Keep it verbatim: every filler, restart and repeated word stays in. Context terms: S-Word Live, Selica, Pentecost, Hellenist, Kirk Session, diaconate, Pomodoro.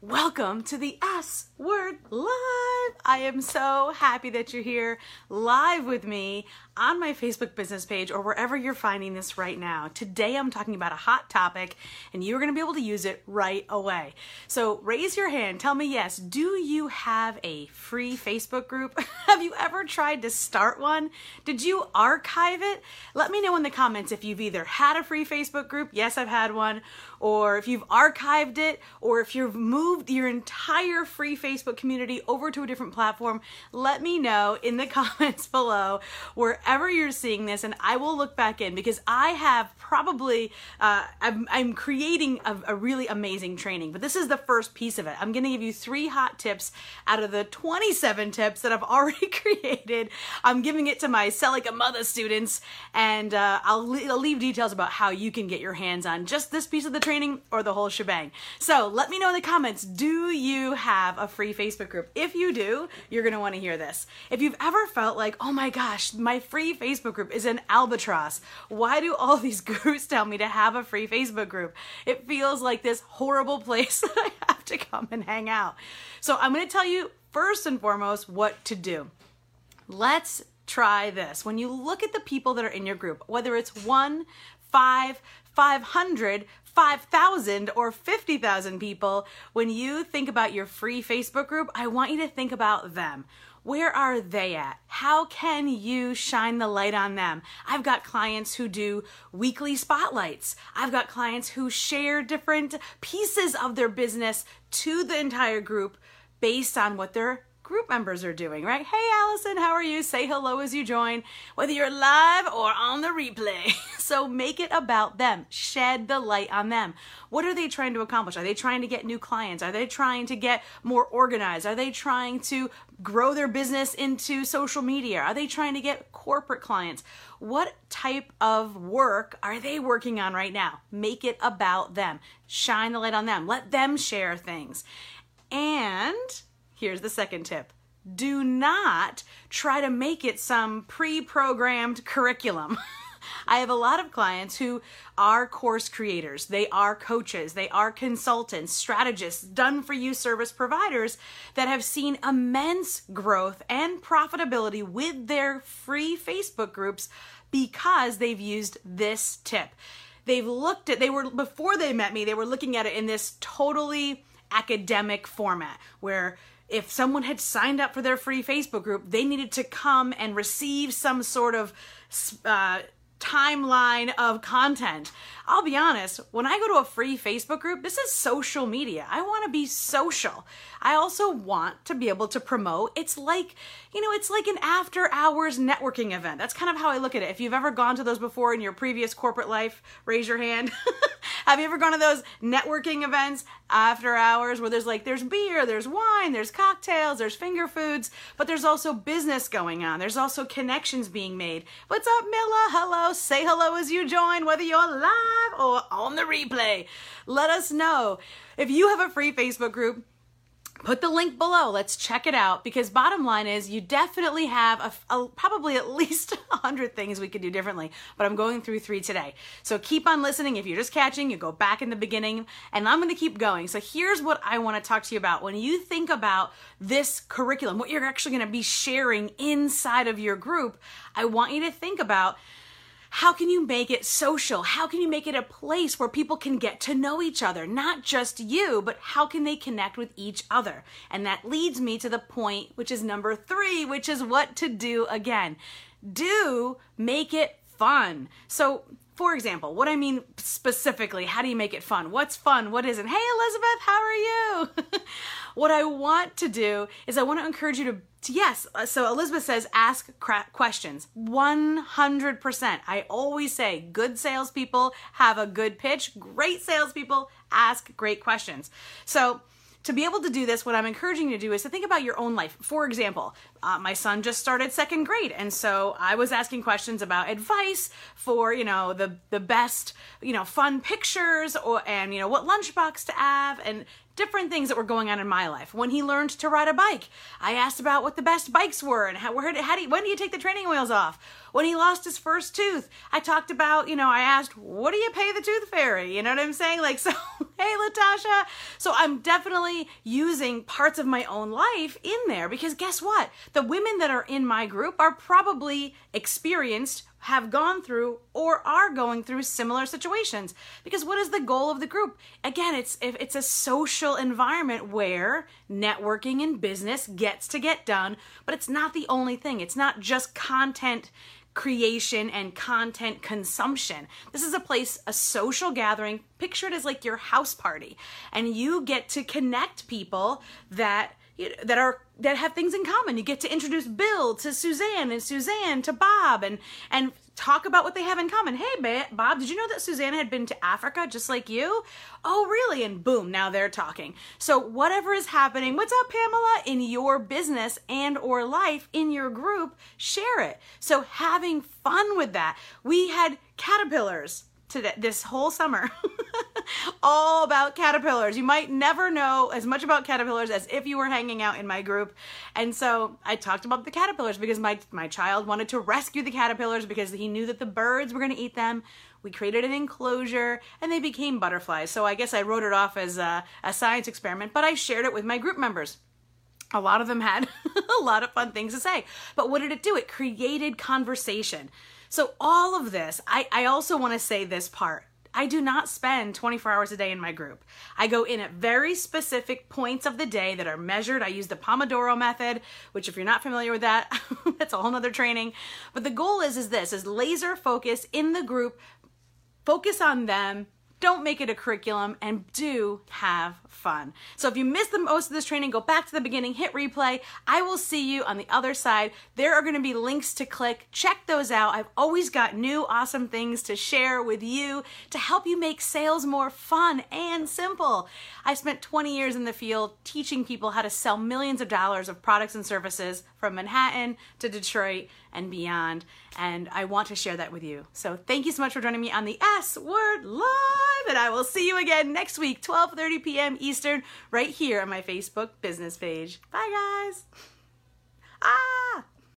Welcome to the S-Word Live. I am so happy that you're here live with me on my Facebook business page or wherever you're finding this right now. Today I'm talking about a hot topic and you're going to be able to use it right away. So raise your hand. Tell me yes. Do you have a free Facebook group? Have you ever tried to start one? Did you archive it? Let me know in the comments if you've either had a free Facebook group, yes I've had one, or if you've archived it, or if you've moved your entire free Facebook community over to a different platform. Let me know in the comments below wherever you're seeing this and I will look back in, because I have probably uh, I'm, I'm creating a, a really amazing training, but this is the first piece of it. I'm gonna give you three hot tips out of the twenty-seven tips that I've already created. I'm giving it to my Selica mother students, and uh, I'll, le I'll leave details about how you can get your hands on just this piece of the training or the whole shebang. So let me know in the comments, do you have a free Facebook group? If you do, you're going to want to hear this. If you've ever felt like, oh my gosh, my free Facebook group is an albatross. Why do all these gurus tell me to have a free Facebook group? It feels like this horrible place that I have to come and hang out. So I'm going to tell you first and foremost what to do. Let's try this. When you look at the people that are in your group, whether it's one, five, five hundred, five thousand or fifty thousand people, when you think about your free Facebook group, I want you to think about them. Where are they at? How can you shine the light on them? I've got clients who do weekly spotlights. I've got clients who share different pieces of their business to the entire group based on what they're group members are doing, right? Hey Allison, how are you? Say hello as you join, whether you're live or on the replay. So make it about them. Shed the light on them. What are they trying to accomplish? Are they trying to get new clients? Are they trying to get more organized? Are they trying to grow their business into social media? Are they trying to get corporate clients? What type of work are they working on right now? Make it about them. Shine the light on them. Let them share things. And here's the second tip. Do not try to make it some pre-programmed curriculum. I have a lot of clients who are course creators. They are coaches. They are consultants, strategists, done-for-you service providers that have seen immense growth and profitability with their free Facebook groups because they've used this tip. They've looked at, they were, before they met me, they were looking at it in this totally academic format where if someone had signed up for their free Facebook group, they needed to come and receive some sort of uh, timeline of content. I'll be honest, when I go to a free Facebook group, this is social media. I want to be social. I also want to be able to promote. It's like, you know, it's like an after hours networking event. That's kind of how I look at it. If you've ever gone to those before in your previous corporate life, raise your hand. Have you ever gone to those networking events after hours where there's like, there's beer, there's wine, there's cocktails, there's finger foods, but there's also business going on. There's also connections being made. What's up, Mila? Hello. Say hello as you join, whether you're live or on the replay. Let us know. If you have a free Facebook group, put the link below. Let's check it out, because bottom line is you definitely have a, a, probably at least one hundred things we could do differently, but I'm going through three today. So keep on listening. If you're just catching, you go back in the beginning, and I'm going to keep going. So here's what I want to talk to you about. When you think about this curriculum, what you're actually going to be sharing inside of your group, I want you to think about, how can you make it social? How can you make it a place where people can get to know each other? Not just you, but how can they connect with each other? And that leads me to the point, which is number three, which is what to do again. Do make it fun. So, for example, what I mean specifically, how do you make it fun? What's fun? What isn't? Hey, Elizabeth, how are you? What I want to do is I want to encourage you to, yes, so Elizabeth says, ask questions. one hundred percent. I always say good salespeople have a good pitch. Great salespeople ask great questions. So to be able to do this, what I'm encouraging you to do is to think about your own life. For example, uh, my son just started second grade, and so I was asking questions about advice for, you know, the the best, you know, fun pictures, or and you know what lunchbox to have, and different things that were going on in my life. When he learned to ride a bike, I asked about what the best bikes were and how, where, how do you, when do you take the training wheels off? When he lost his first tooth, I talked about, you know, I asked, what do you pay the tooth fairy? You know what I'm saying? Like, so, hey, Latasha. So I'm definitely really using parts of my own life in there, because guess what? The women that are in my group are probably experienced, have gone through, or are going through similar situations. Because what is the goal of the group? Again, it's it's a social environment where networking and business gets to get done, but it's not the only thing. It's not just content creation and content consumption. This is a place, a social gathering. Picture it as like your house party, and you get to connect people that that are that have things in common. You get to introduce Bill to Suzanne, and Suzanne to Bob, and and talk about what they have in common. Hey, Bob, did you know that Suzanne had been to Africa just like you? Oh, really? And boom, now they're talking. So whatever is happening, what's up, Pamela, in your business and or life, in your group, share it. So having fun with that. We had caterpillars today, this whole summer. All about caterpillars. You might never know as much about caterpillars as if you were hanging out in my group. And so I talked about the caterpillars because my, my child wanted to rescue the caterpillars because he knew that the birds were going to eat them. We created an enclosure and they became butterflies. So I guess I wrote it off as a, a science experiment, but I shared it with my group members. A lot of them had a lot of fun things to say. But what did it do? It created conversation. So all of this, I, I also want to say this part. I do not spend twenty-four hours a day in my group. I go in at very specific points of the day that are measured. I use the Pomodoro method, which if you're not familiar with that, that's a whole nother training. But the goal is, is this, is laser focus in the group, focus on them, don't make it a curriculum, and do have fun. So if you missed the most of this training, go back to the beginning, hit replay. I will see you on the other side. There are going to be links to click. Check those out. I've always got new awesome things to share with you to help you make sales more fun and simple. I spent twenty years in the field teaching people how to sell millions of dollars of products and services from Manhattan to Detroit and beyond, and I want to share that with you. So thank you so much for joining me on the S-Word Live, and I will see you again next week, twelve thirty p m Eastern, right here on my Facebook business page. Bye, guys. Ah!